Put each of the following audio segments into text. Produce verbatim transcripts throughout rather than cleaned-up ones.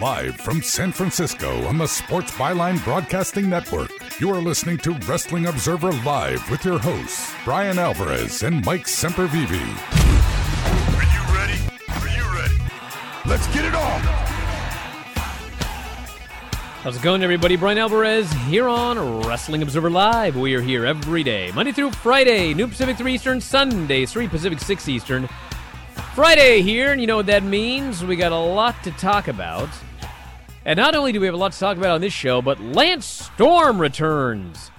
Live from San Francisco on the Sports Byline Broadcasting Network, you are listening to Wrestling Observer Live with your hosts, Brian Alvarez and Mike Sempervive. Are you ready? Are you ready? Let's get it on! How's it going, everybody? Brian Alvarez here on Wrestling Observer Live. We are here every day, Monday through Friday, noon Pacific, three Eastern, Sunday, three Pacific, six Eastern. Friday here, and you know what that means. We got a lot to talk about. And not only do we have a lot to talk about on this show, but Lance Storm returns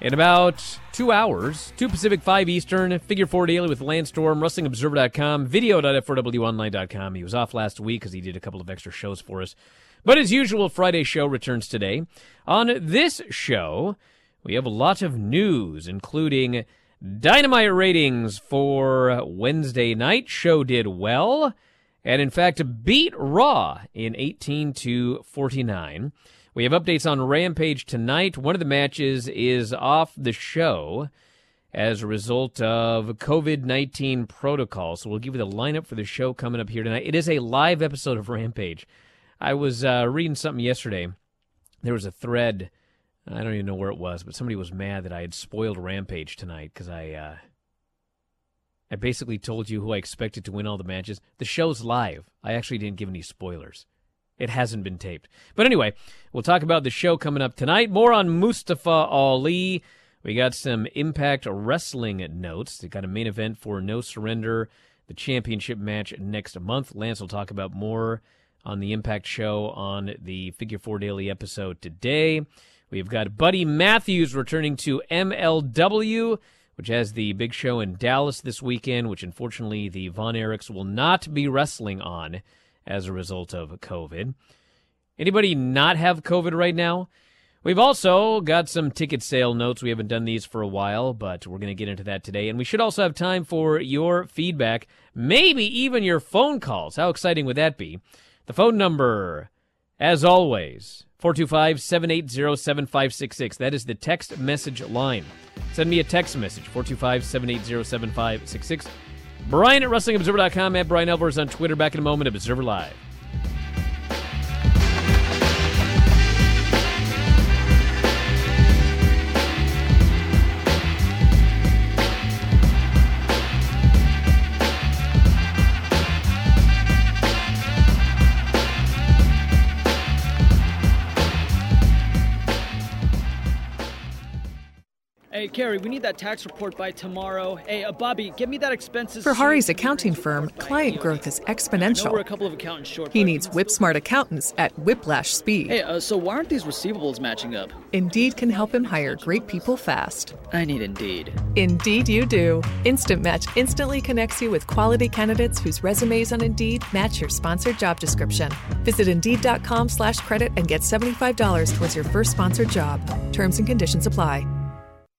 in about two hours, two Pacific, five Eastern, Figure Four Daily with Lance Storm, Wrestling Observer dot com, video dot f four w online dot com. He was off last week because he did a couple of extra shows for us. But as usual, Friday's show returns today. On this show, we have a lot of news, including Dynamite ratings for Wednesday night. Show did well, and in fact, beat Raw in eighteen to forty-nine. We have updates on Rampage tonight. One of the matches is off the show as a result of covid nineteen protocol. So we'll give you the lineup for the show coming up here tonight. It is a live episode of Rampage. I was uh, reading something yesterday. There was a thread. I don't even know where it was, but somebody was mad that I had spoiled Rampage tonight because I uh, I basically told you who I expected to win all the matches. The show's live. I actually didn't give any spoilers. It hasn't been taped. But anyway, we'll talk about the show coming up tonight. More on Mustafa Ali. We got some Impact Wrestling notes. They got a main event for No Surrender, the championship match next month. Lance will talk about more on the Impact show on the Figure Four Daily episode today. We've got Buddy Matthews returning to M L W, which has the big show in Dallas this weekend, which unfortunately the Von Erichs will not be wrestling on as a result of COVID. Anybody not have COVID right now? We've also got some ticket sale notes. We haven't done these for a while, but we're going to get into that today. And we should also have time for your feedback, maybe even your phone calls. How exciting would that be? The phone number, as always, four two five, seven eight zero, seven five six six. That is the text message line. Send me a text message, four two five, seven eight zero, seven five six six. Brian at Wrestling Observer dot com, at Brian Alvarez on Twitter. Back in a moment, Observer Live. Hey, Carrie, we need that tax report by tomorrow. Hey, uh, Bobby, give me that expenses. For Hari's accounting firm, client growth is exponential. We're a couple of accountants short. He needs whip-smart accountants at whiplash speed. Hey, uh, so why aren't these receivables matching up? Indeed can help him hire great people fast. I need Indeed. Indeed you do. Instant Match instantly connects you with quality candidates whose resumes on Indeed match your sponsored job description. Visit Indeed.com slash credit and get seventy-five dollars towards your first sponsored job. Terms and conditions apply.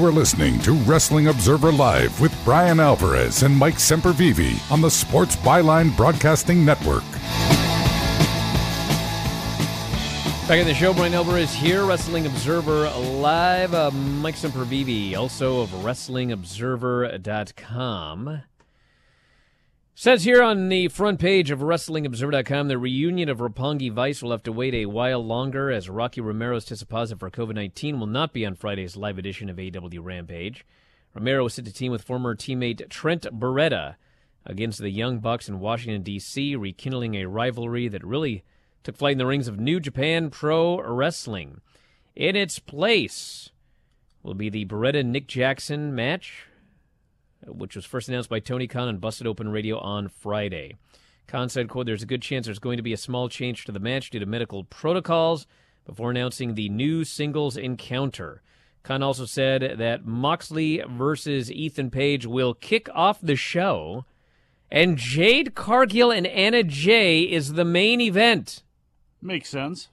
We're listening to Wrestling Observer Live with Brian Alvarez and Mike Sempervive on the Sports Byline Broadcasting Network. Back in the show, Brian Alvarez here, Wrestling Observer Live. Uh, Mike Sempervive, also of Wrestling Observer dot com. Says here on the front page of Wrestling Observer dot com, the reunion of Roppongi Vice will have to wait a while longer, as Rocky Romero's test positive for covid nineteen will not be on Friday's live edition of A E W Rampage. Romero was set to team with former teammate Trent Beretta against the Young Bucks in Washington, D C, rekindling a rivalry that really took flight in the rings of New Japan Pro Wrestling. In its place will be the Beretta-Nick Jackson match, which was first announced by Tony Khan on Busted Open Radio on Friday. Khan said, quote, "There's a good chance there's going to be a small change to the match due to medical protocols," before announcing the new singles encounter. Khan also said that Moxley versus Ethan Page will kick off the show, and Jade Cargill and Anna Jay is the main event. Makes sense.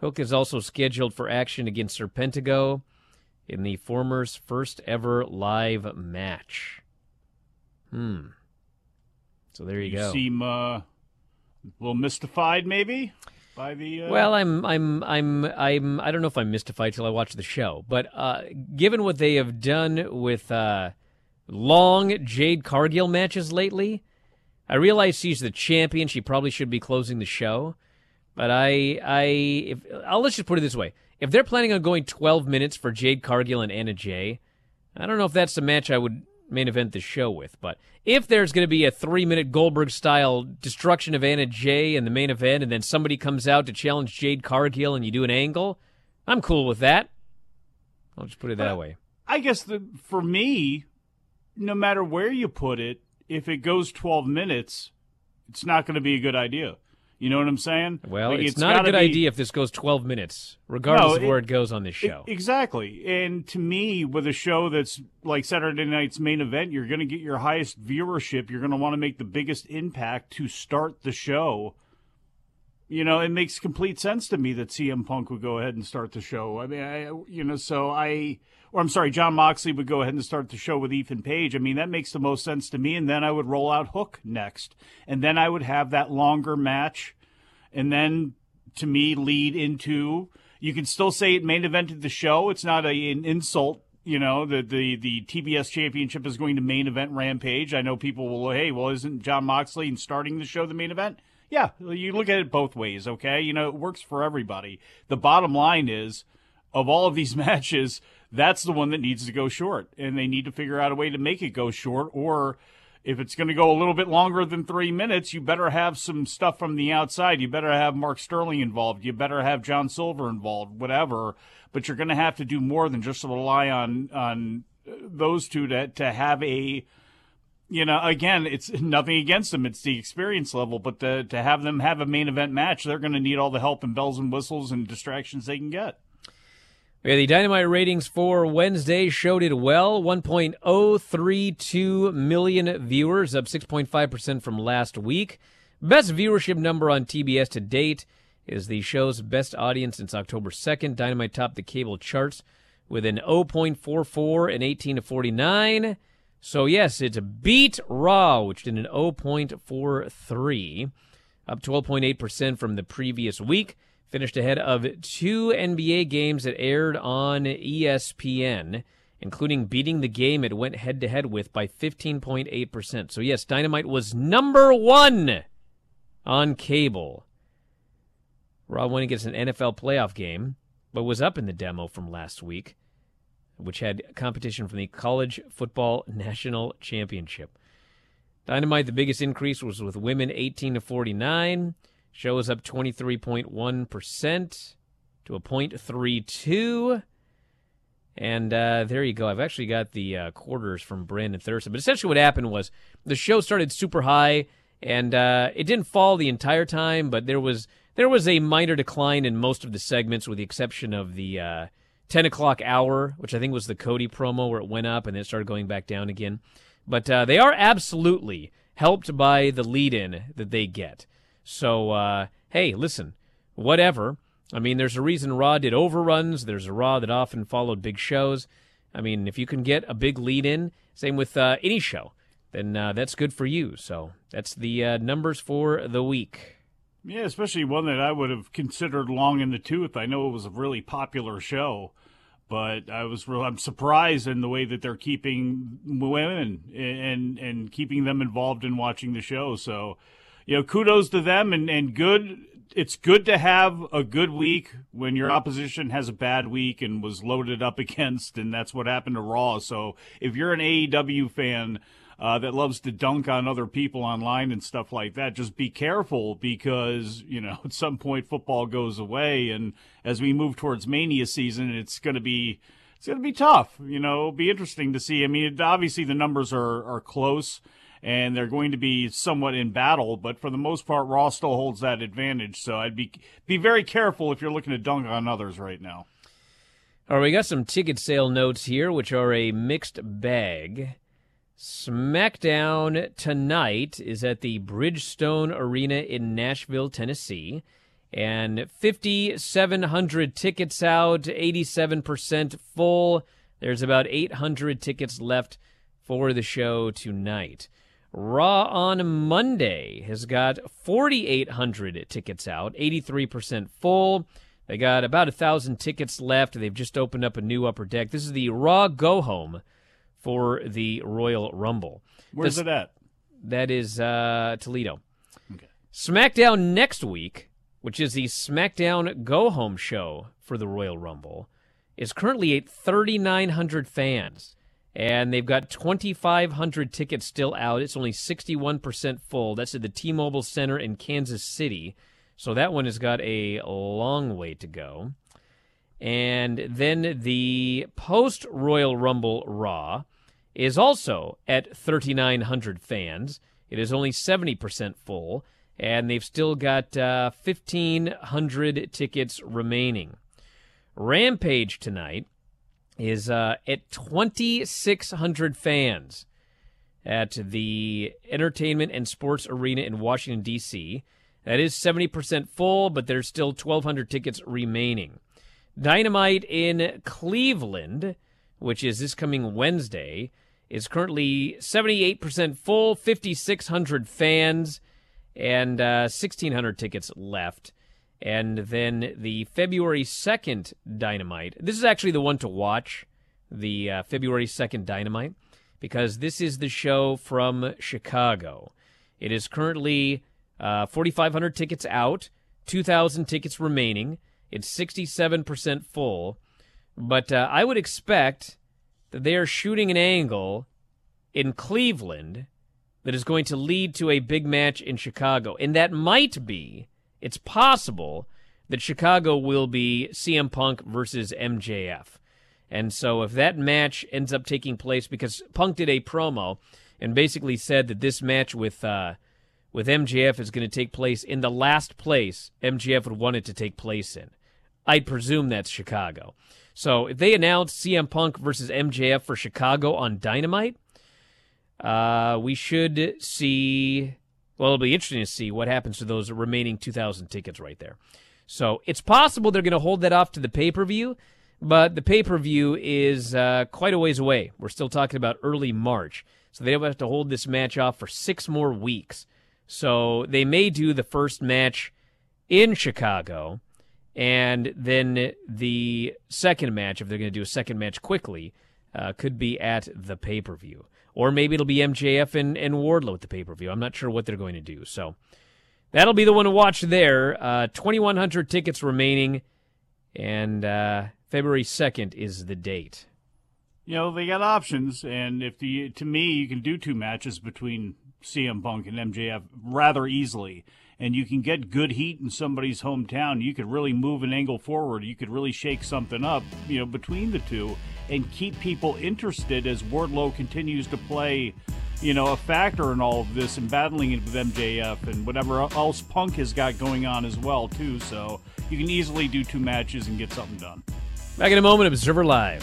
Hook is also scheduled for action against Serpentico in the former's first ever live match. Hmm. So there you, you go. You seem uh, a little mystified, maybe, by the. Uh... Well, I'm, I'm, I'm, I'm. I don't know if I'm mystified till I watch the show. But uh, given what they have done with uh, long Jade Cargill matches lately, I realize she's the champion. She probably should be closing the show. But I, I, if, I'll let's just put it this way. If they're planning on going twelve minutes for Jade Cargill and Anna Jay, I don't know if that's the match I would main event the show with. But if there's going to be a three-minute Goldberg-style destruction of Anna Jay in the main event, and then somebody comes out to challenge Jade Cargill and you do an angle, I'm cool with that. I'll just put it that uh, way. I guess the, for me, no matter where you put it, if it goes twelve minutes, it's not going to be a good idea. You know what I'm saying? Well, like, it's, it's not a good be... idea if this goes twelve minutes, regardless no, it, of where it goes on this show. It, exactly. And to me, with a show that's like Saturday night's main event, you're going to get your highest viewership. You're going to want to make the biggest impact to start the show. You know, it makes complete sense to me that C M Punk would go ahead and start the show. I mean, I, you know, so I, or I'm sorry, Jon Moxley would go ahead and start the show with Ethan Page. I mean, that makes the most sense to me. And then I would roll out Hook next. And then I would have that longer match. And then, to me, lead into, you can still say it main evented the show. It's not a, an insult. You know, the, the, the T B S championship is going to main event Rampage. I know people will, hey, well, isn't Jon Moxley starting the show the main event? Yeah, you look at it both ways, okay? You know, it works for everybody. The bottom line is, of all of these matches, that's the one that needs to go short, and they need to figure out a way to make it go short, or if it's going to go a little bit longer than three minutes, you better have some stuff from the outside. You better have Mark Sterling involved. You better have John Silver involved, whatever. But you're going to have to do more than just rely on on those two to to have a, you know, again, it's nothing against them. It's the experience level. But to, to have them have a main event match, they're going to need all the help and bells and whistles and distractions they can get. Yeah, the Dynamite ratings for Wednesday showed it well. one point oh three two million viewers, up six point five percent from last week. Best viewership number on T B S to date is the show's best audience since October second. Dynamite topped the cable charts with an zero point four four and eighteen to forty-nine. So, yes, it's beat Raw, which did an zero point four three, up twelve point eight percent from the previous week. Finished ahead of two N B A games that aired on E S P N, including beating the game it went head-to-head with by fifteen point eight percent. So, yes, Dynamite was number one on cable. Raw went against an N F L playoff game, but was up in the demo from last week, which had competition from the College Football National Championship. Dynamite, the biggest increase was with women eighteen to forty-nine. Show is up twenty-three point one percent to a zero point three two. And uh, there you go. I've actually got the uh, quarters from Brandon Thurston. But essentially what happened was the show started super high, and uh, it didn't fall the entire time, but there was there was a minor decline in most of the segments with the exception of the uh, ten o'clock hour, which I think was the Cody promo where it went up and then it started going back down again. But uh, they are absolutely helped by the lead-in that they get. So, uh, hey, listen, whatever. I mean, there's a reason Raw did overruns. There's a Raw that often followed big shows. I mean, if you can get a big lead-in, same with uh, any show, then uh, that's good for you. So that's the uh, numbers for the week. Yeah, especially one that I would have considered long in the tooth. I know it was a really popular show, but I was real, I'm surprised in the way that they're keeping women and, and, and keeping them involved in watching the show. So, you know, kudos to them, and, and good. It's good to have a good week when your opposition has a bad week and was loaded up against, and that's what happened to Raw. So if you're an A E W fan uh, that loves to dunk on other people online and stuff like that, just be careful because, you know, at some point football goes away, and as we move towards Mania season, it's going to be it's going to be tough. You know, it'll be interesting to see. I mean, it, obviously the numbers are are close. And they're going to be somewhat in battle, but for the most part, Raw still holds that advantage. So I'd be be very careful if you're looking to dunk on others right now. All right, we got some ticket sale notes here, which are a mixed bag. SmackDown tonight is at the Bridgestone Arena in Nashville, Tennessee. And fifty-seven hundred tickets out, eighty-seven percent full. There's about eight hundred tickets left for the show tonight. Raw on Monday has got forty-eight hundred tickets out, eighty-three percent full. They got about one thousand tickets left. They've just opened up a new upper deck. This is the Raw go-home for the Royal Rumble. Where's it at? That is uh, Toledo. Okay. SmackDown next week, which is the SmackDown go-home show for the Royal Rumble, is currently at thirty-nine hundred fans. And they've got twenty-five hundred tickets still out. It's only sixty-one percent full. That's at the T-Mobile Center in Kansas City. So that one has got a long way to go. And then the post-Royal Rumble Raw is also at thirty-nine hundred fans. It is only seventy percent full. And they've still got uh, fifteen hundred tickets remaining. Rampage tonight is uh, at twenty-six hundred fans at the Entertainment and Sports Arena in Washington, D C That is seventy percent full, but there's still twelve hundred tickets remaining. Dynamite in Cleveland, which is this coming Wednesday, is currently seventy-eight percent full, fifty-six hundred fans, and uh, sixteen hundred tickets left. And then the February second Dynamite. This is actually the one to watch, the uh, February second Dynamite, because this is the show from Chicago. It is currently Uh, forty-five hundred tickets out, two thousand tickets remaining. It's sixty-seven percent full. But uh, I would expect that they are shooting an angle in Cleveland that is going to lead to a big match in Chicago. And that might be, it's possible, that Chicago will be C M Punk versus M J F. And so if that match ends up taking place, because Punk did a promo and basically said that this match with uh, with M J F is going to take place in the last place M J F would want it to take place in. I presume that's Chicago. So if they announce C M Punk versus M J F for Chicago on Dynamite, uh, we should see, well, it'll be interesting to see what happens to those remaining two thousand tickets right there. So it's possible they're going to hold that off to the pay-per-view, but the pay-per-view is uh, quite a ways away. We're still talking about early March, so they will have to hold this match off for six more weeks. So they may do the first match in Chicago, and then the second match, if they're going to do a second match quickly, uh, could be at the pay-per-view. Or maybe it'll be M J F and, and Wardlow at the pay-per-view. I'm not sure what they're going to do, so... That'll be the one to watch there. Uh, twenty-one hundred tickets remaining, and uh, February second is the date. You know, they got options, and if the, to me, you can do two matches between C M Punk and M J F rather easily, and you can get good heat in somebody's hometown. You could really move an angle forward. You could really shake something up, you know, between the two and keep people interested as Wardlow continues to play, you know, a factor in all of this and battling it with M J F and whatever else Punk has got going on as well, too. So you can easily do two matches and get something done. Back in a moment, Observer Live.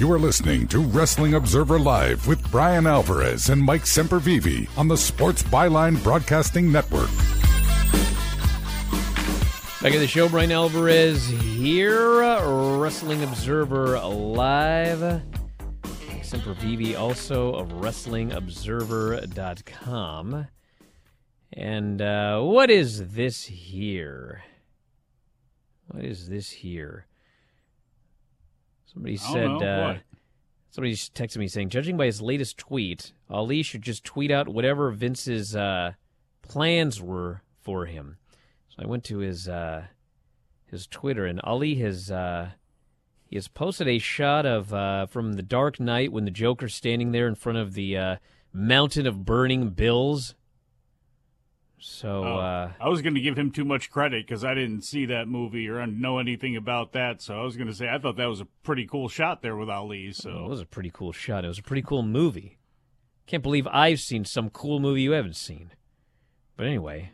You are listening to Wrestling Observer Live with Brian Alvarez and Mike Sempervive on the Sports Byline Broadcasting Network. Back at the show, Brian Alvarez here, Wrestling Observer Live. Sempervive, also of Wrestling Observer dot com. And uh, what is this here? What is this here? Somebody said, uh, somebody just texted me saying, judging by his latest tweet, Ali should just tweet out whatever Vince's uh, plans were for him. So I went to his uh, his Twitter, and Ali has uh, he has posted a shot of uh, from The Dark Knight when the Joker's standing there in front of the uh, mountain of burning bills. So oh, uh, I was going to give him too much credit because I didn't see that movie or know anything about that. So I was going to say I thought that was a pretty cool shot there with Ali. So oh, it was a pretty cool shot. It was a pretty cool movie. Can't believe I've seen some cool movie you haven't seen. But anyway,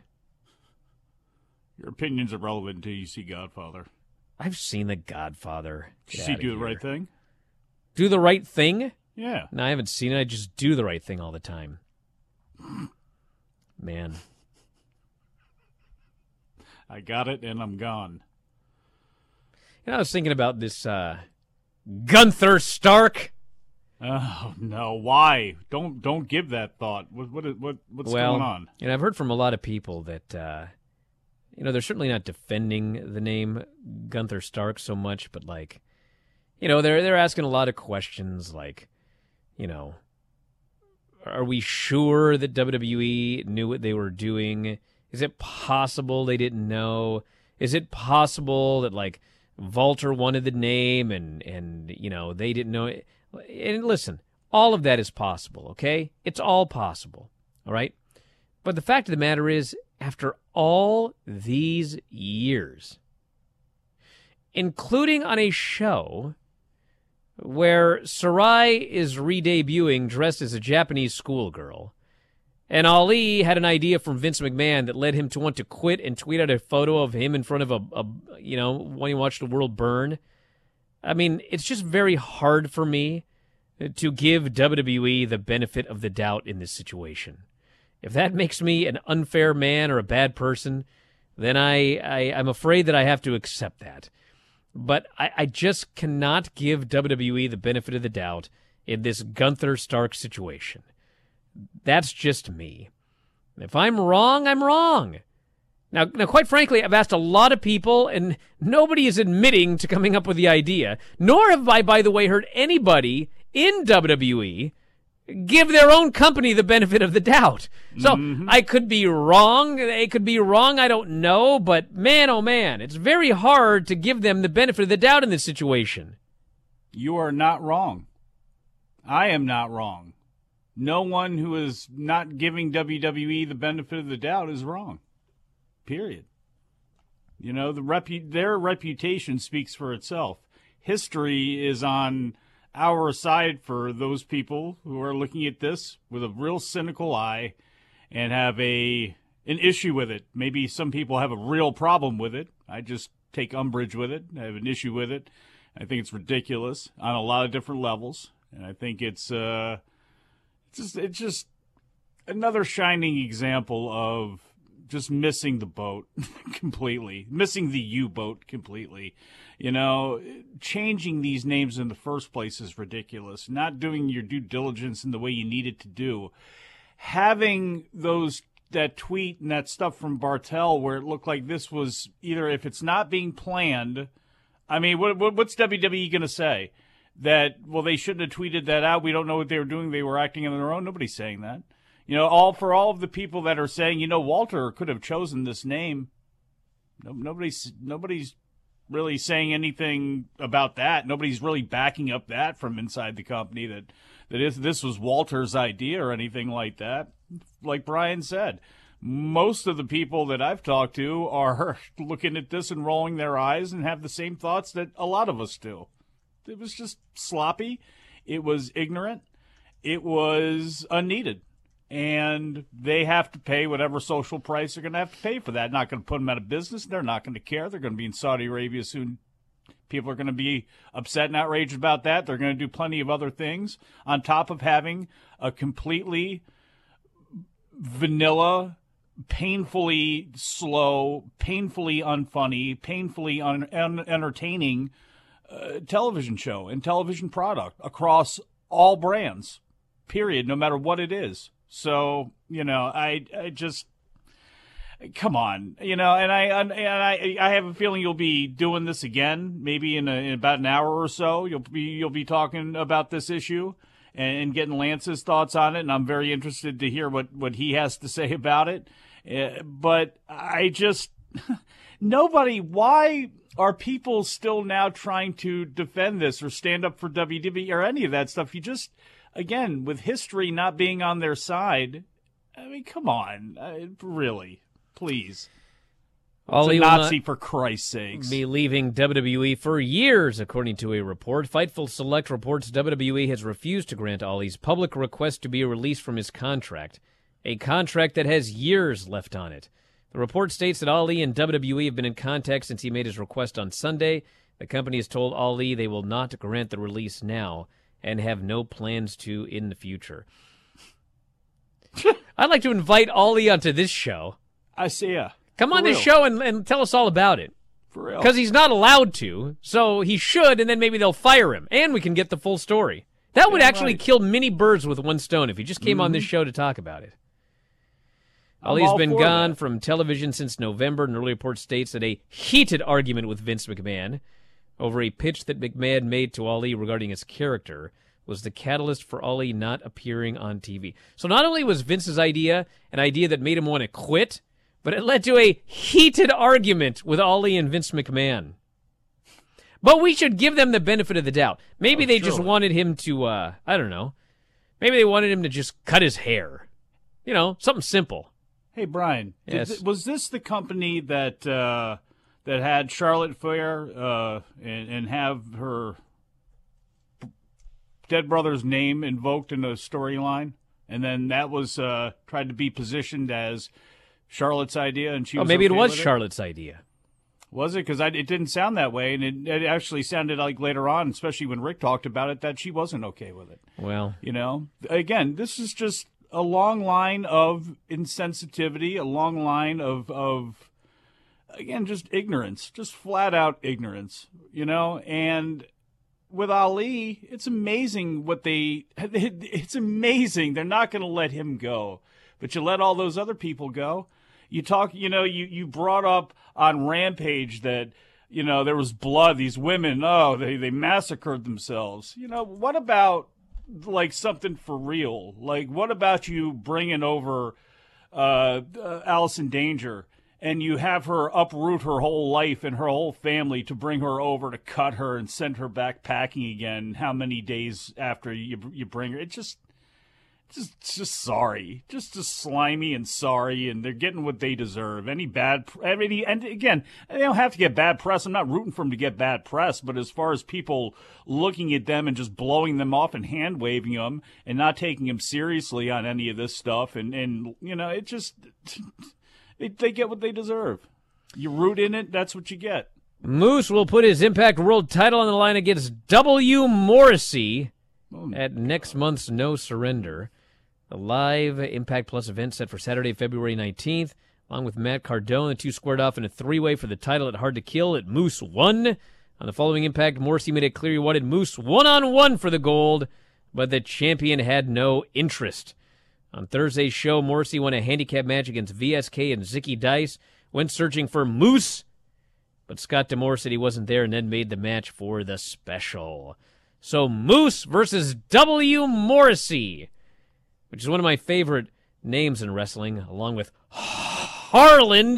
your opinion's irrelevant until you see Godfather. I've seen The Godfather. Did you see Do the Right Thing? Do the Right Thing? Yeah. No, I haven't seen it. I just do the right thing all the time. Man. I got it, and I'm gone. You know, I was thinking about this uh, Gunther Stark. Oh no! Why? Don't don't give that thought. What what what what's well, going on? And I've heard from a lot of people that uh, you know, they're certainly not defending the name Gunther Stark so much, but like, you know, they're they're asking a lot of questions, like, you know, are we sure that W W E knew what they were doing? Is it possible they didn't know? Is it possible that, like, Walter wanted the name and, and you know, they didn't know it? And listen, all of that is possible, okay? It's all possible, all right? But the fact of the matter is, after all these years, including on a show where Sarai is re-debuting dressed as a Japanese schoolgirl, and Ali had an idea from Vince McMahon that led him to want to quit and tweet out a photo of him in front of a, a you know, when you watch the world burn. I mean, it's just very hard for me to give W W E the benefit of the doubt in this situation. If that makes me an unfair man or a bad person, then I, I, I'm afraid that I have to accept that. But I, I just cannot give W W E the benefit of the doubt in this Gunther Stark situation. That's just me. If I'm wrong, I'm wrong. Now, now, quite frankly, I've asked a lot of people, and nobody is admitting to coming up with the idea, nor have I, by the way, heard anybody in W W E give their own company the benefit of the doubt. So mm-hmm. I could be wrong. They could be wrong. I don't know. But man, oh, man, it's very hard to give them the benefit of the doubt in this situation. You are not wrong. I am not wrong. No one who is not giving W W E the benefit of the doubt is wrong, period. You know, the repu- their reputation speaks for itself. History is on our side for those people who are looking at this with a real cynical eye and have a an issue with it. Maybe some people have a real problem with it. I just take umbrage with it. I have an issue with it. I think it's ridiculous on a lot of different levels, and I think it's... uh Just, it's just another shining example of just missing the boat completely, missing the U-boat completely. You know, changing these names in the first place is ridiculous. Not doing your due diligence in the way you need it to do. Having those that tweet and that stuff from Bartel where it looked like this was either, if it's not being planned, I mean, what, what what's W W E going to say? That, well, they shouldn't have tweeted that out. We don't know what they were doing. They were acting on their own. Nobody's saying that. You know, all for all of the people that are saying, you know, Walter could have chosen this name. No, nobody's nobody's really saying anything about that. Nobody's really backing up that from inside the company that, that if this was Walter's idea or anything like that. Like Brian said, most of the people that I've talked to are looking at this and rolling their eyes and have the same thoughts that a lot of us do. It was just sloppy. It was ignorant. It was unneeded. And they have to pay whatever social price they're going to have to pay for that. Not going to put them out of business. They're not going to care. They're going to be in Saudi Arabia soon. People are going to be upset and outraged about that. They're going to do plenty of other things on top of having a completely vanilla, painfully slow, painfully unfunny, painfully un- un- entertaining uh, television show and television product across all brands, period, no matter what it is. So, you know, I, I just, come on, you know, and I, and I, I have a feeling you'll be doing this again, maybe in, a, in about an hour or so. You'll be, you'll be talking about this issue and, and getting Lance's thoughts on it. And I'm very interested to hear what, what he has to say about it. Uh, but I just, nobody, why are people still now trying to defend this or stand up for W W E or any of that stuff? You just, again, with history not being on their side, I mean, come on, I, really, please. Ollie, it's a Nazi, for Christ's sakes. Be leaving W W E for years, according to a report. Fightful Select reports W W E has refused to grant Ollie's public request to be released from his contract, a contract that has years left on it. The report states that Ali and W W E have been in contact since he made his request on Sunday. The company has told Ali they will not grant the release now, and have no plans to in the future. I'd like to invite Ollie onto this show. I see ya. Come For on real. This show and, and tell us all about it. For real. Because he's not allowed to, so he should, and then maybe they'll fire him, and we can get the full story. That Damn would actually right. kill many birds with one stone if he just came mm-hmm. on this show to talk about it. Ali's been gone that. from television since November, and early report states that a heated argument with Vince McMahon over a pitch that McMahon made to Ali regarding his character was the catalyst for Ali not appearing on T V. So not only was Vince's idea an idea that made him want to quit, but it led to a heated argument with Ali and Vince McMahon. But we should give them the benefit of the doubt. Maybe oh, they sure. just wanted him to, uh, I don't know, maybe they wanted him to just cut his hair. You know, something simple. Hey, Brian, yes. did th- was this the company that... Uh... that had Charlotte Flair uh, and, and have her dead brother's name invoked in a storyline? And then that was uh, tried to be positioned as Charlotte's idea. And she oh, was maybe okay it was Charlotte's it. idea. Was it? Because it didn't sound that way. And it, it actually sounded like later on, especially when Rick talked about it, that she wasn't okay with it. Well, you know, again, this is just a long line of insensitivity, a long line of, of, again, just ignorance, just flat-out ignorance, you know? And with Ali, it's amazing what they – it's amazing. They're not going to let him go. But you let all those other people go. You talk – you know, you, you brought up on Rampage that, you know, there was blood. These women, oh, they, they massacred themselves. You know, what about, like, something for real? Like, what about you bringing over uh, uh, Allison Danger – and you have her uproot her whole life and her whole family to bring her over to cut her and send her back packing again how many days after you you bring her? It's just, just, just sorry. Just, just slimy and sorry, and they're getting what they deserve. Any bad – any, and again, they don't have to get bad press. I'm not rooting for them to get bad press, but as far as people looking at them and just blowing them off and hand-waving them and not taking them seriously on any of this stuff, and, and you know, it just – they get what they deserve. You root in it, that's what you get. Moose will put his Impact World title on the line against W. Morrissey oh at next God. month's No Surrender. The live Impact Plus event set for Saturday, February nineteenth. Along with Matt Cardone, the two squared off in a three-way for the title at Hard to Kill at Moose one. On the following Impact, Morrissey made it clear he wanted Moose one-on-one for the gold, but the champion had no interest. On Thursday's show, Morrissey won a handicap match against V S K and Zicky Dice, went searching for Moose, but Scott D'Amore said he wasn't there and then made the match for the special. So Moose versus W. Morrissey, which is one of my favorite names in wrestling, along with Harland.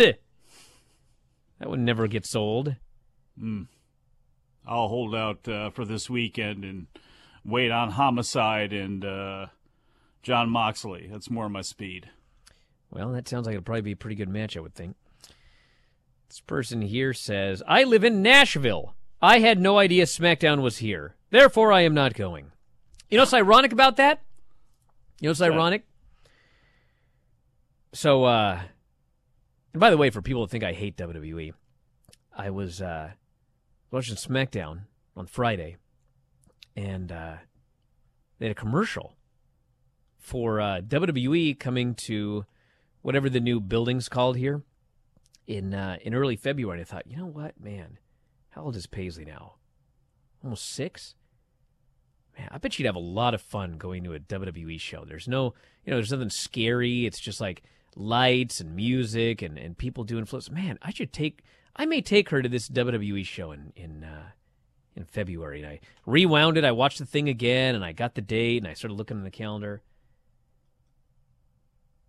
That would never get sold. Mm. I'll hold out uh, for this weekend and wait on Homicide and uh, Jon Moxley. That's more my speed. Well, that sounds like it'll probably be a pretty good match, I would think. This person here says, I live in Nashville. I had no idea SmackDown was here. Therefore, I am not going. You know what's ironic about that? You know what's yeah. ironic? So, uh, and by the way, for people who think I hate W W E, I was uh, watching SmackDown on Friday, and uh, they had a commercial for uh, W W E coming to whatever the new building's called here in uh, in early February. And I thought, you know what, man, how old is Paisley now? Almost six? Man, I bet she'd have a lot of fun going to a W W E show. There's no, you know, there's nothing scary. It's just like lights and music and, and people doing flips. Man, I should take, I may take her to this W W E show in in, uh, in February. And I rewound it. I watched the thing again, and I got the date, and I started looking at the calendar.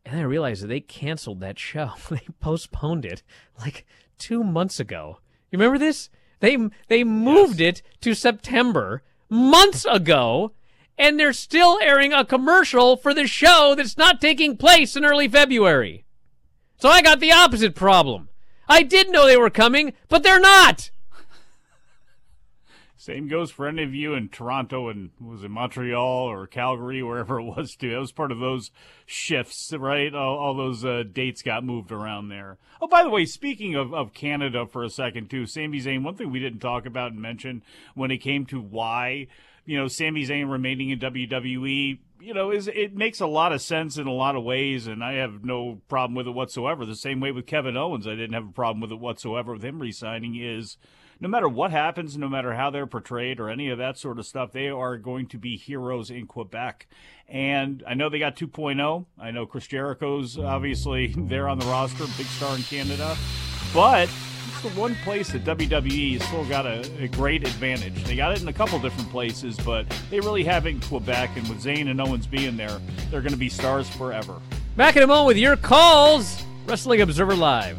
And I realized that they canceled that show. They postponed it like two months ago. You remember this? They they moved yes. it to September. Months ago, and they're still airing a commercial for the show that's not taking place in early February. So I got the opposite problem. I did know they were coming, but they're not. Same goes for any of you in Toronto and was it Montreal or Calgary, wherever it was too. That was part of those shifts, right? All, all those uh, dates got moved around there. Oh, by the way, speaking of, of Canada for a second too, Sami Zayn, one thing we didn't talk about and mention when it came to why, you know, Sami Zayn remaining in W W E, you know, is it makes a lot of sense in a lot of ways, and I have no problem with it whatsoever. The same way with Kevin Owens, I didn't have a problem with it whatsoever with him resigning is... No matter what happens, no matter how they're portrayed or any of that sort of stuff, they are going to be heroes in Quebec. And I know they got two point oh. I know Chris Jericho's obviously there on the roster, big star in Canada. But it's the one place that W W E has still got a, a great advantage. They got it in a couple different places, but they really have it in Quebec. And with Zayn and Owens being there, they're going to be stars forever. Back in a moment with your calls, Wrestling Observer Live.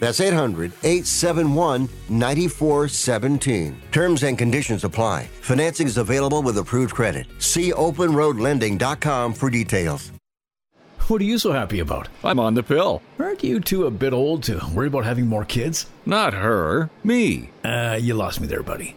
That's eight hundred, eight seven one, nine four one seven. Terms and conditions apply. Financing is available with approved credit. See open road lending dot com for details. What are you so happy about? I'm on the pill. Aren't you two a bit old to worry about having more kids? Not her, me. Uh, you lost me there, buddy.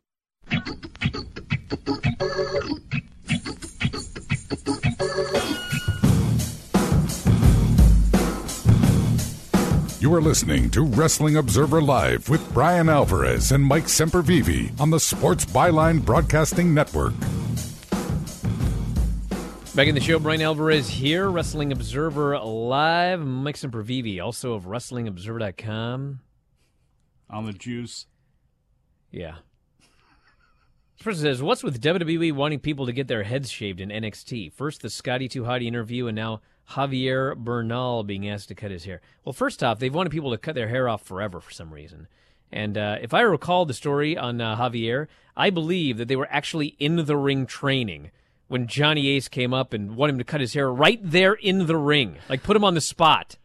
You are listening to Wrestling Observer Live with Brian Alvarez and Mike Sempervive on the Sports Byline Broadcasting Network. Back in the show, Brian Alvarez here, Wrestling Observer Live. Mike Sempervive, also of Wrestling Observer dot com. On the juice. Yeah. This person says, what's with W W E wanting people to get their heads shaved in N X T? First, the Scotty Too Hotty interview, and now Javier Bernal being asked to cut his hair. Well, first off, they've wanted people to cut their hair off forever for some reason. And uh, if I recall the story on uh, Javier, I believe that they were actually in the ring training when Johnny Ace came up and wanted him to cut his hair right there in the ring. Like, put him on the spot.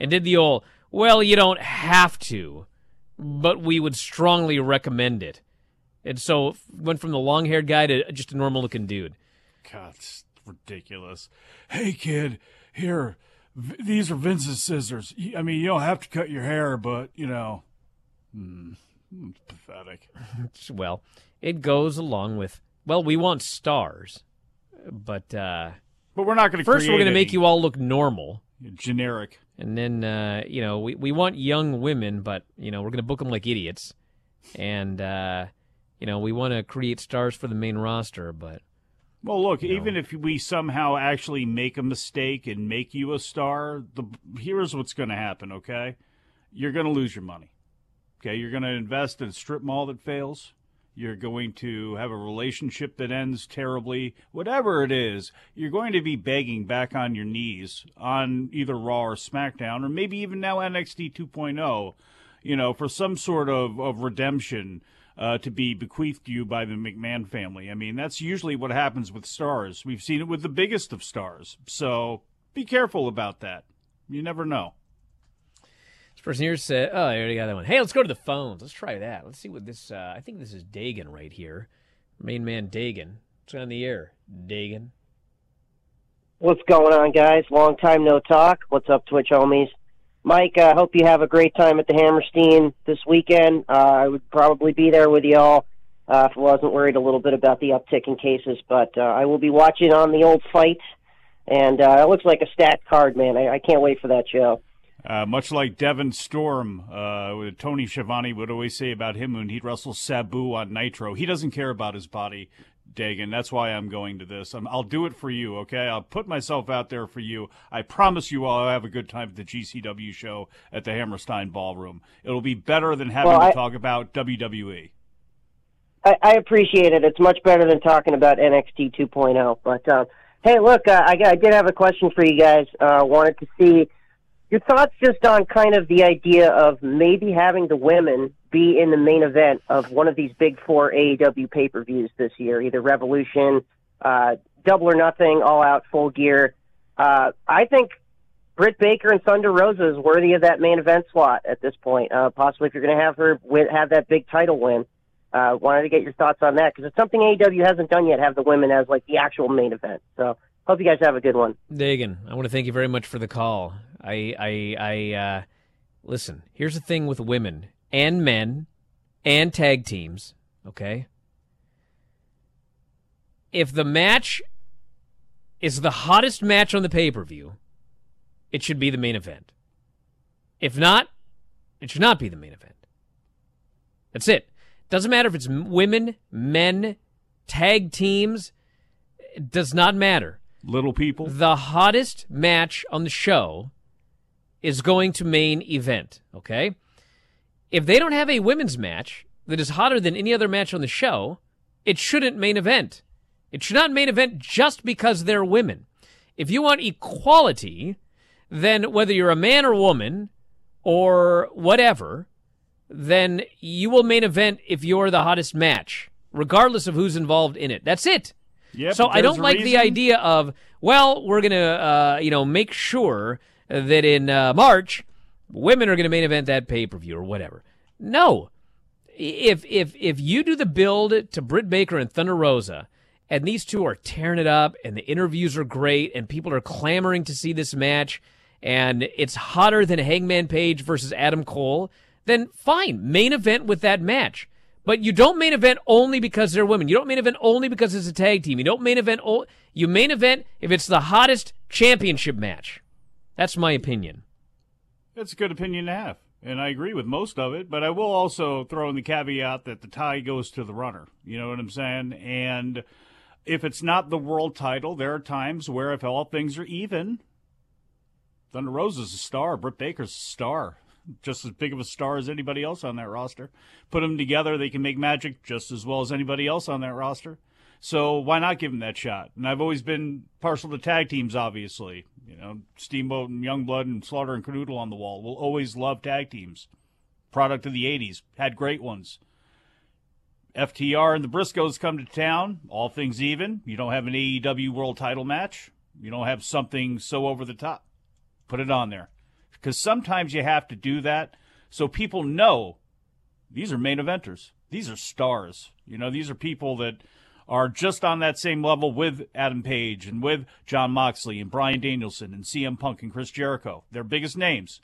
And did the old, well, you don't have to, but we would strongly recommend it. And so went from the long-haired guy to just a normal-looking dude. God, it's ridiculous. Hey, kid, here, v- these are Vince's scissors. I mean, you don't have to cut your hair, but, you know, mm, it's pathetic. Well, it goes along with, well, we want stars, but uh, but we're not going to first we're going to make you all look normal. Generic. And then, uh, you know, we, we want young women, but, you know, we're going to book them like idiots. And, uh, you know, we want to create stars for the main roster, but... Well, look, even know. if we somehow actually make a mistake and make you a star, the here's what's going to happen, okay? You're going to lose your money, okay? You're going to invest in a strip mall that fails. You're going to have a relationship that ends terribly. Whatever it is, you're going to be begging back on your knees on either Raw or SmackDown, or maybe even now N X T two point oh, you know, for some sort of, of redemption uh, to be bequeathed to you by the McMahon family. I mean, that's usually what happens with stars. We've seen it with the biggest of stars. So be careful about that. You never know. Person here said, oh, I already got that one. Hey, let's go to the phones. Let's try that. Let's see what this, uh, I think this is Dagan right here. Main man Dagan. It's on the air, Dagan. What's going on, guys? Long time no talk. What's up, Twitch homies? Mike, I uh, hope you have a great time at the Hammerstein this weekend. Uh, I would probably be there with y'all uh, if I wasn't worried a little bit about the uptick in cases, but uh, I will be watching on the old fight, and uh, it looks like a stat card, man. I, I can't wait for that show. Uh, much like Devin Storm, uh, Tony Schiavone would always say about him when he'd wrestle Sabu on Nitro. He doesn't care about his body, Dagan. That's why I'm going to this. I'm, I'll do it for you, okay? I'll put myself out there for you. I promise you I'll have a good time at the G C W show at the Hammerstein Ballroom. It'll be better than having well, I, to talk about W W E. I, I appreciate it. It's much better than talking about N X T two point oh. But, uh, hey, look, uh, I, I did have a question for you guys. I uh, wanted to see... your thoughts just on kind of the idea of maybe having the women be in the main event of one of these big four A E W pay-per-views this year, either Revolution, uh, Double or Nothing, All Out, Full Gear. Uh, I think Britt Baker and Thunder Rosa is worthy of that main event slot at this point, uh, possibly if you're going to have her win, have that big title win. Uh, wanted to get your thoughts on that, because it's something A E W hasn't done yet, have the women as like the actual main event. So hope you guys have a good one. Dagan, I want to thank you very much for the call. I, I, I, uh, listen, here's the thing with women and men and tag teams, okay? If the match is the hottest match on the pay-per-view, it should be the main event. If not, it should not be the main event. That's it. Doesn't matter if it's women, men, tag teams, it does not matter. Little people. The hottest match on the show is going to main event, okay? If they don't have a women's match that is hotter than any other match on the show, it shouldn't main event. It should not main event just because they're women. If you want equality, then whether you're a man or woman or whatever, then you will main event if you're the hottest match. regardless of who's involved in it. That's it. Yep, so I don't like reason. the idea of, well, we're going to, uh, you know, make sure that in uh, March, women are going to main event that pay-per-view or whatever. No. If if if you do the build to Britt Baker and Thunder Rosa, and these two are tearing it up, and the interviews are great, and people are clamoring to see this match, and it's hotter than Hangman Page versus Adam Cole, then fine, main event with that match. But you don't main event only because they're women. You don't main event only because it's a tag team. You don't main event. O- you main event if it's the hottest championship match. That's my opinion. That's a good opinion to have, and I agree with most of it. But I will also throw in the caveat that the tie goes to the runner. You know what I'm saying? And if it's not the world title, there are times where if all things are even, Thunder Rosa's a star. Britt Baker's a star. Just as big of a star as anybody else on that roster. Put them together, they can make magic just as well as anybody else on that roster. So why not give them that shot? And I've always been partial to tag teams, obviously. You know, Steamboat and Youngblood and Slaughter and Canoodle on the wall. We'll always love tag teams. Product of the eighties. Had great ones. F T R and the Briscoes come to town. All things even. You don't have an A E W world title match. You don't have something so over the top. Put it on there. Because sometimes you have to do that so people know these are main eventers. These are stars. You know, these are people that are just on that same level with Adam Page and with Jon Moxley and Bryan Danielson and C M Punk and Chris Jericho. Their biggest names.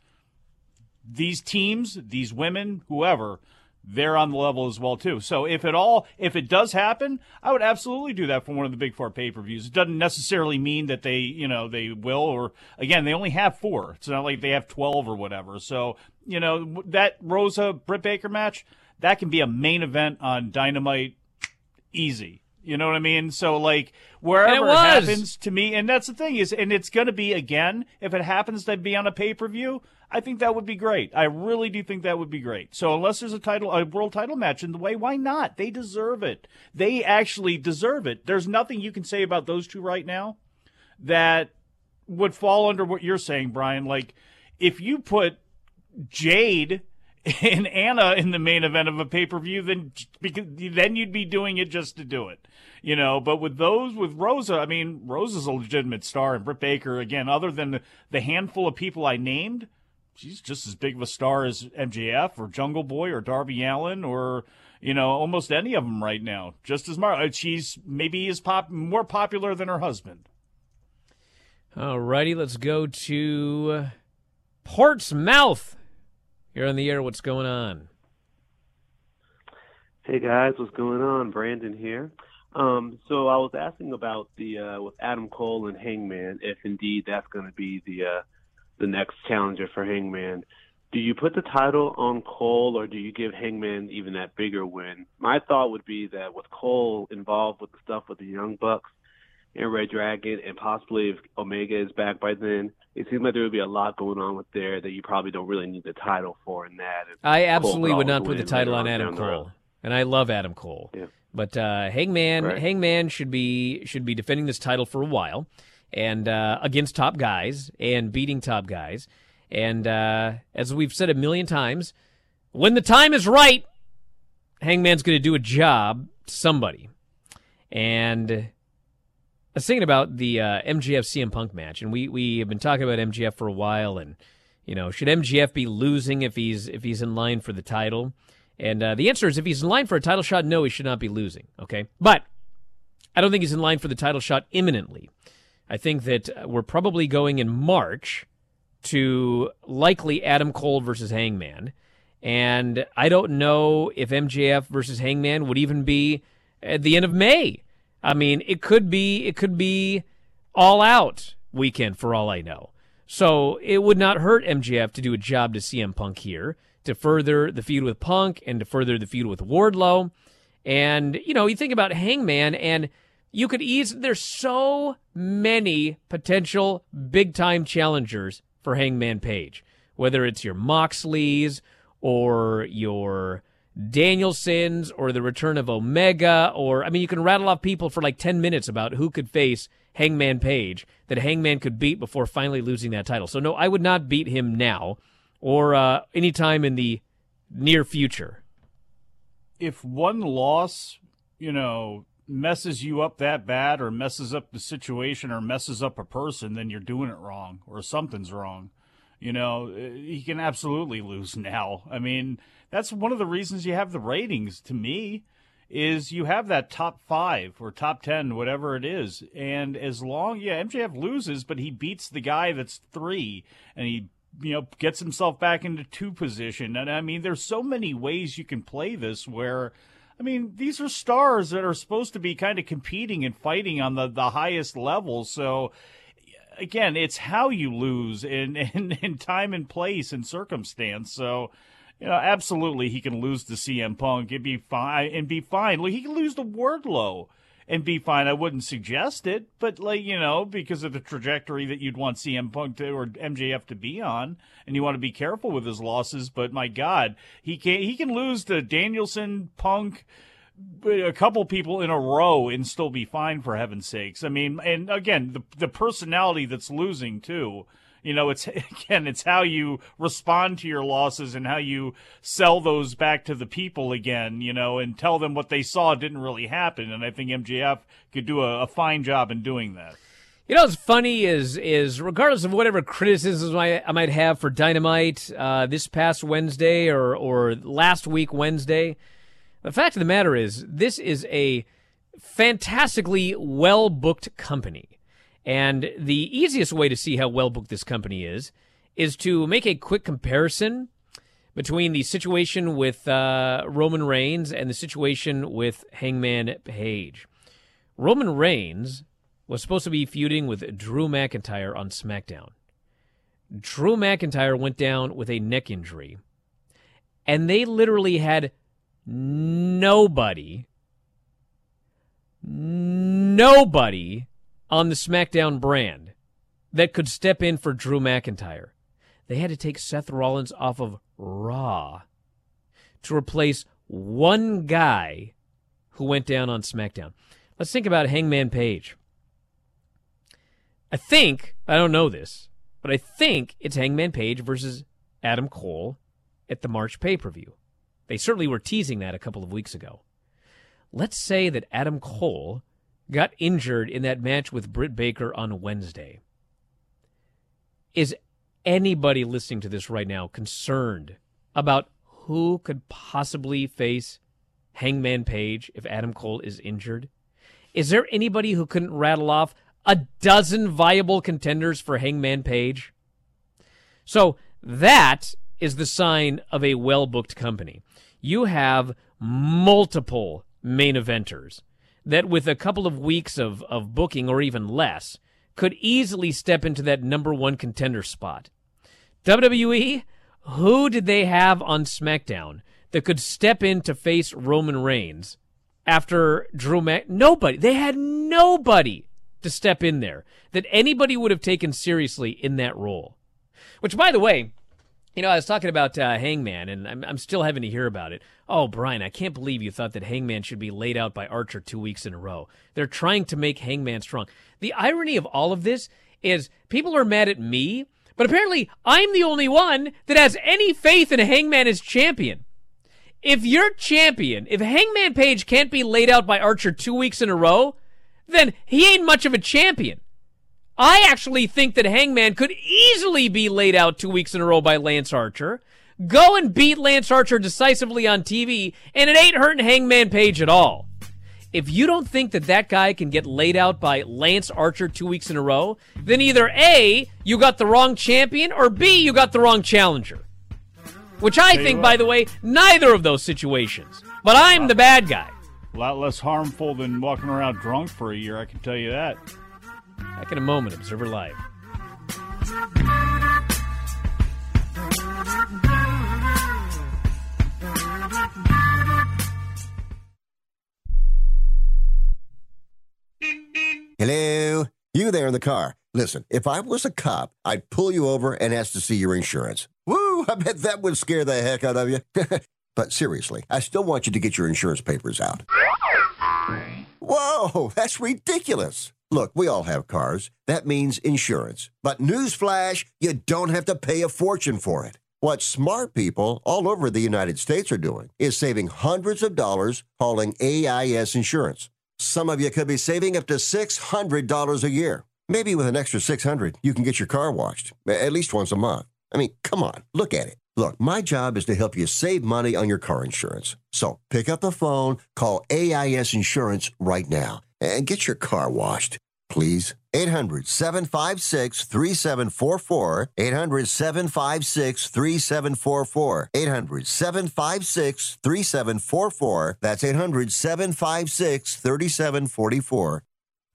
These teams, these women, whoever, they're on the level as well, too. So if it all, if it does happen, I would absolutely do that for one of the big four pay-per-views. It doesn't necessarily mean that they, you know, they will, or again, they only have four. It's not like they have twelve or whatever. So, you know, that Rosa Britt Baker match, that can be a main event on Dynamite easy. You know what I mean? So like wherever it, it happens to me, and that's the thing is, and it's going to be again, if it happens to be on a pay-per-view, I think that would be great. I really do think that would be great. So unless there's a title, a world title match in the way, why not? They deserve it. They actually deserve it. There's nothing you can say about those two right now that would fall under what you're saying, Brian. Like if you put Jade and Anna in the main event of a pay-per-view, then because then you'd be doing it just to do it, you know. But with those, with Rosa, I mean, Rosa's a legitimate star, and Britt Baker, again, other than the, the handful of people I named, she's just as big of a star as M J F or Jungle Boy or Darby Allin or, you know, almost any of them right now. Just as much, she's maybe is pop more popular than her husband. All righty, let's go to Portsmouth. You're on the air. What's going on? Hey, guys. What's going on? Brandon here. Um, so I was asking about the uh, with Adam Cole and Hangman, if indeed that's going to be the uh, the next challenger for Hangman. Do you put the title on Cole, or do you give Hangman even that bigger win? My thought would be that with Cole involved with the stuff with the Young Bucks and Red Dragon, and possibly if Omega is back by then, it seems like there would be a lot going on with there that you probably don't really need the title for in that. I absolutely would not put the title on Adam Cole, and I love Adam Cole. Yeah. But uh, Hangman, right. Hangman should be should be defending this title for a while, and uh, against top guys and beating top guys, and uh, as we've said a million times, when the time is right, Hangman's going to do a job to somebody, and. I was thinking about the uh, M J F C M Punk match, and we, we have been talking about M J F for a while, and you know, should M J F be losing if he's if he's in line for the title? And uh, the answer is, if he's in line for a title shot, no, he should not be losing. Okay, but I don't think he's in line for the title shot imminently. I think that we're probably going in March to likely Adam Cole versus Hangman, and I don't know if M J F versus Hangman would even be at the end of May. I mean, it could be it could be all out weekend for all I know. So it would not hurt M J F to do a job to C M Punk here to further the feud with Punk and to further the feud with Wardlow. And, you know, you think about Hangman and you could ease. There's so many potential big-time challengers for Hangman Page, whether it's your Moxleys or your Danielson's or the return of Omega, or I mean, you can rattle off people for like ten minutes about who could face Hangman Page that Hangman could beat before finally losing that title. So no, I would not beat him now or uh, any time in the near future. If one loss you know, messes you up that bad or messes up the situation or messes up a person, then you're doing it wrong or something's wrong. You know, he can absolutely lose now. I mean, that's one of the reasons you have the ratings, to me, is you have that top five or top ten, whatever it is. And as long, yeah, M J F loses, but he beats the guy that's three and he, you know, gets himself back into two position. And I mean, there's so many ways you can play this where, I mean, these are stars that are supposed to be kind of competing and fighting on the, the highest level. So, again, it's how you lose in, in, in time and place and circumstance. So, you know, absolutely he can lose to C M Punk and be fine. And be fine. Like, he can lose to Wardlow and be fine. I wouldn't suggest it, but, like, you know, because of the trajectory that you'd want C M Punk to, or M J F to be on, and you want to be careful with his losses. But, my God, he can, he can lose to Danielson, Punk, a couple people in a row and still be fine, for heaven's sakes. I mean, and again, the the personality that's losing too, you know, it's, again, it's how you respond to your losses and how you sell those back to the people again, you know, and tell them what they saw didn't really happen. And I think M J F could do a, a fine job in doing that. You know, what's funny is, is regardless of whatever criticisms I, I might have for Dynamite uh, this past Wednesday or, or last week Wednesday, the fact of the matter is, this is a fantastically well-booked company. And the easiest way to see how well-booked this company is, is to make a quick comparison between the situation with uh, Roman Reigns and the situation with Hangman Page. Roman Reigns was supposed to be feuding with Drew McIntyre on SmackDown. Drew McIntyre went down with a neck injury, and they literally had Nobody, nobody on the SmackDown brand that could step in for Drew McIntyre. They had to take Seth Rollins off of Raw to replace one guy who went down on SmackDown. Let's think about Hangman Page. I think, I don't know this, but I think it's Hangman Page versus Adam Cole at the March pay-per-view. They certainly were teasing that a couple of weeks ago. Let's say that Adam Cole got injured in that match with Britt Baker on Wednesday. Is anybody listening to this right now concerned about who could possibly face Hangman Page if Adam Cole is injured? Is there anybody who couldn't rattle off a dozen viable contenders for Hangman Page? So that is the sign of a well-booked company. You have multiple main eventers that with a couple of weeks of, of booking or even less could easily step into that number one contender spot. W W E, who did they have on SmackDown that could step in to face Roman Reigns after Drew Mac? Nobody. They had nobody to step in there that anybody would have taken seriously in that role. Which, by the way, you know, I was talking about uh, Hangman, and I'm, I'm still having to hear about it. Oh, Brian, I can't believe you thought that Hangman should be laid out by Archer two weeks in a row. They're trying to make Hangman strong. The irony of all of this is people are mad at me, but apparently I'm the only one that has any faith in Hangman as champion. If you're champion, if Hangman Page can't be laid out by Archer two weeks in a row, then he ain't much of a champion. I actually think that Hangman could easily be laid out two weeks in a row by Lance Archer. Go and beat Lance Archer decisively on T V, and it ain't hurting Hangman Page at all. If you don't think that that guy can get laid out by Lance Archer two weeks in a row, then either A, you got the wrong champion, or B, you got the wrong challenger. Which I Tell think, by the way, neither of those situations. But I'm the bad guy. A lot less harmful than walking around drunk for a year, I can tell you that. Back in a moment, Observer Live. Hello? You there in the car. Listen, if I was a cop, I'd pull you over and ask to see your insurance. Woo! I bet that would scare the heck out of you. But seriously, I still want you to get your insurance papers out. Whoa! That's ridiculous! Look, we all have cars. That means insurance. But newsflash, you don't have to pay a fortune for it. What smart people all over the United States are doing is saving hundreds of dollars calling A I S Insurance. Some of you could be saving up to six hundred dollars a year. Maybe with an extra six hundred dollars, you can get your car washed, at least once a month. I mean, come on, look at it. Look, my job is to help you save money on your car insurance. So pick up the phone, call A I S Insurance right now, and get your car washed, please. eight hundred, seven five six, three seven four four, eight hundred, seven five six, three seven four four, eight hundred, seven five six, three seven four four, that's eight hundred, seven five six, three seven four four.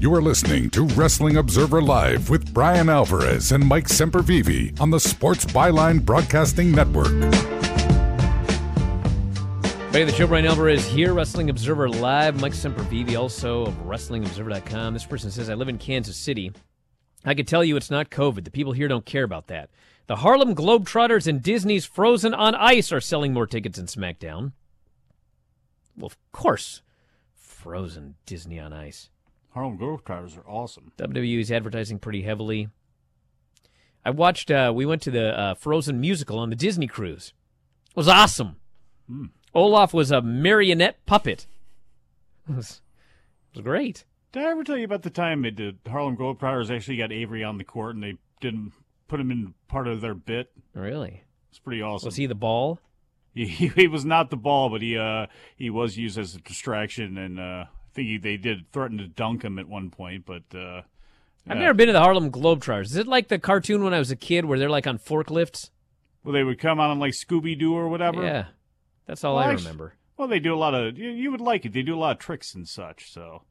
You are listening to Wrestling Observer Live with Brian Alvarez and Mike Sempervive on the Sports Byline Broadcasting Network. Hey, the show, Brian Alvarez here, Wrestling Observer Live. Mike Sempervive, also of Wrestling Observer dot com. This person says, I live in Kansas City. I can tell you it's not COVID. The people here don't care about that. The Harlem Globetrotters and Disney's Frozen on Ice are selling more tickets than SmackDown. Well, of course, Frozen, Disney on Ice. Harlem Globetrotters are awesome. W W E is advertising pretty heavily. I watched, uh, we went to the uh, Frozen musical on the Disney cruise. It was awesome. Mm. Olaf was a marionette puppet. It was, it was great. Did I ever tell you about the time that the Harlem Globetrotters actually got Avery on the court and they didn't put him in part of their bit? Really? It's pretty awesome. Was he the ball? He, he, he was not the ball, but he uh, he was used as a distraction and... Uh, I think he, they did threaten to dunk him at one point, but... Uh, I've yeah. never been to the Harlem Globetrotters. Is it like the cartoon when I was a kid where they're like on forklifts? Well, they would come on like Scooby-Doo or whatever? Yeah, that's all well, I remember. I, well, they do a lot of... You, you would like it. They do a lot of tricks and such, so...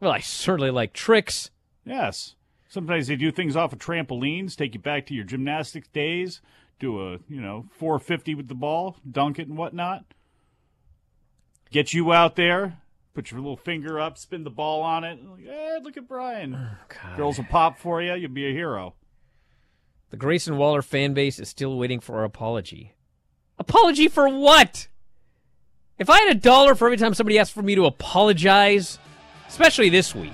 Well, I certainly like tricks. Yes. Sometimes they do things off of trampolines, take you back to your gymnastics days, do a, you know, four fifty with the ball, dunk it and whatnot. Get you out there. Put your little finger up, spin the ball on it. Like, eh, look at Brian. Oh, girls will pop for you. You'll be a hero. The Grayson Waller fan base is still waiting for our apology. Apology for what? If I had a dollar for every time somebody asked for me to apologize, especially this week.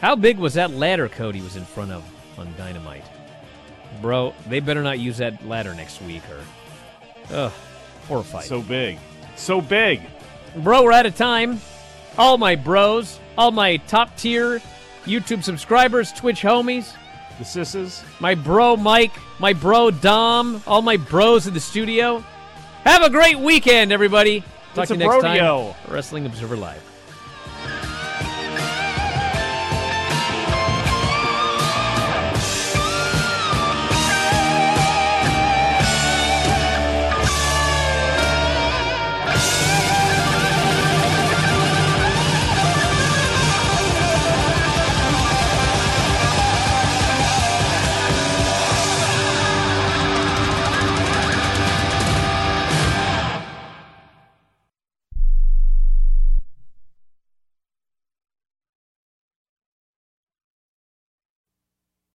How big was that ladder Cody was in front of on Dynamite? Bro, they better not use that ladder next week or... Ugh, horrified. So big. So big. Bro, we're out of time. All my bros, all my top tier YouTube subscribers, Twitch homies. The sisses. My bro Mike, my bro Dom, all my bros in the studio. Have a great weekend, everybody. Talk it's to you next rodeo. time. Wrestling Observer Live.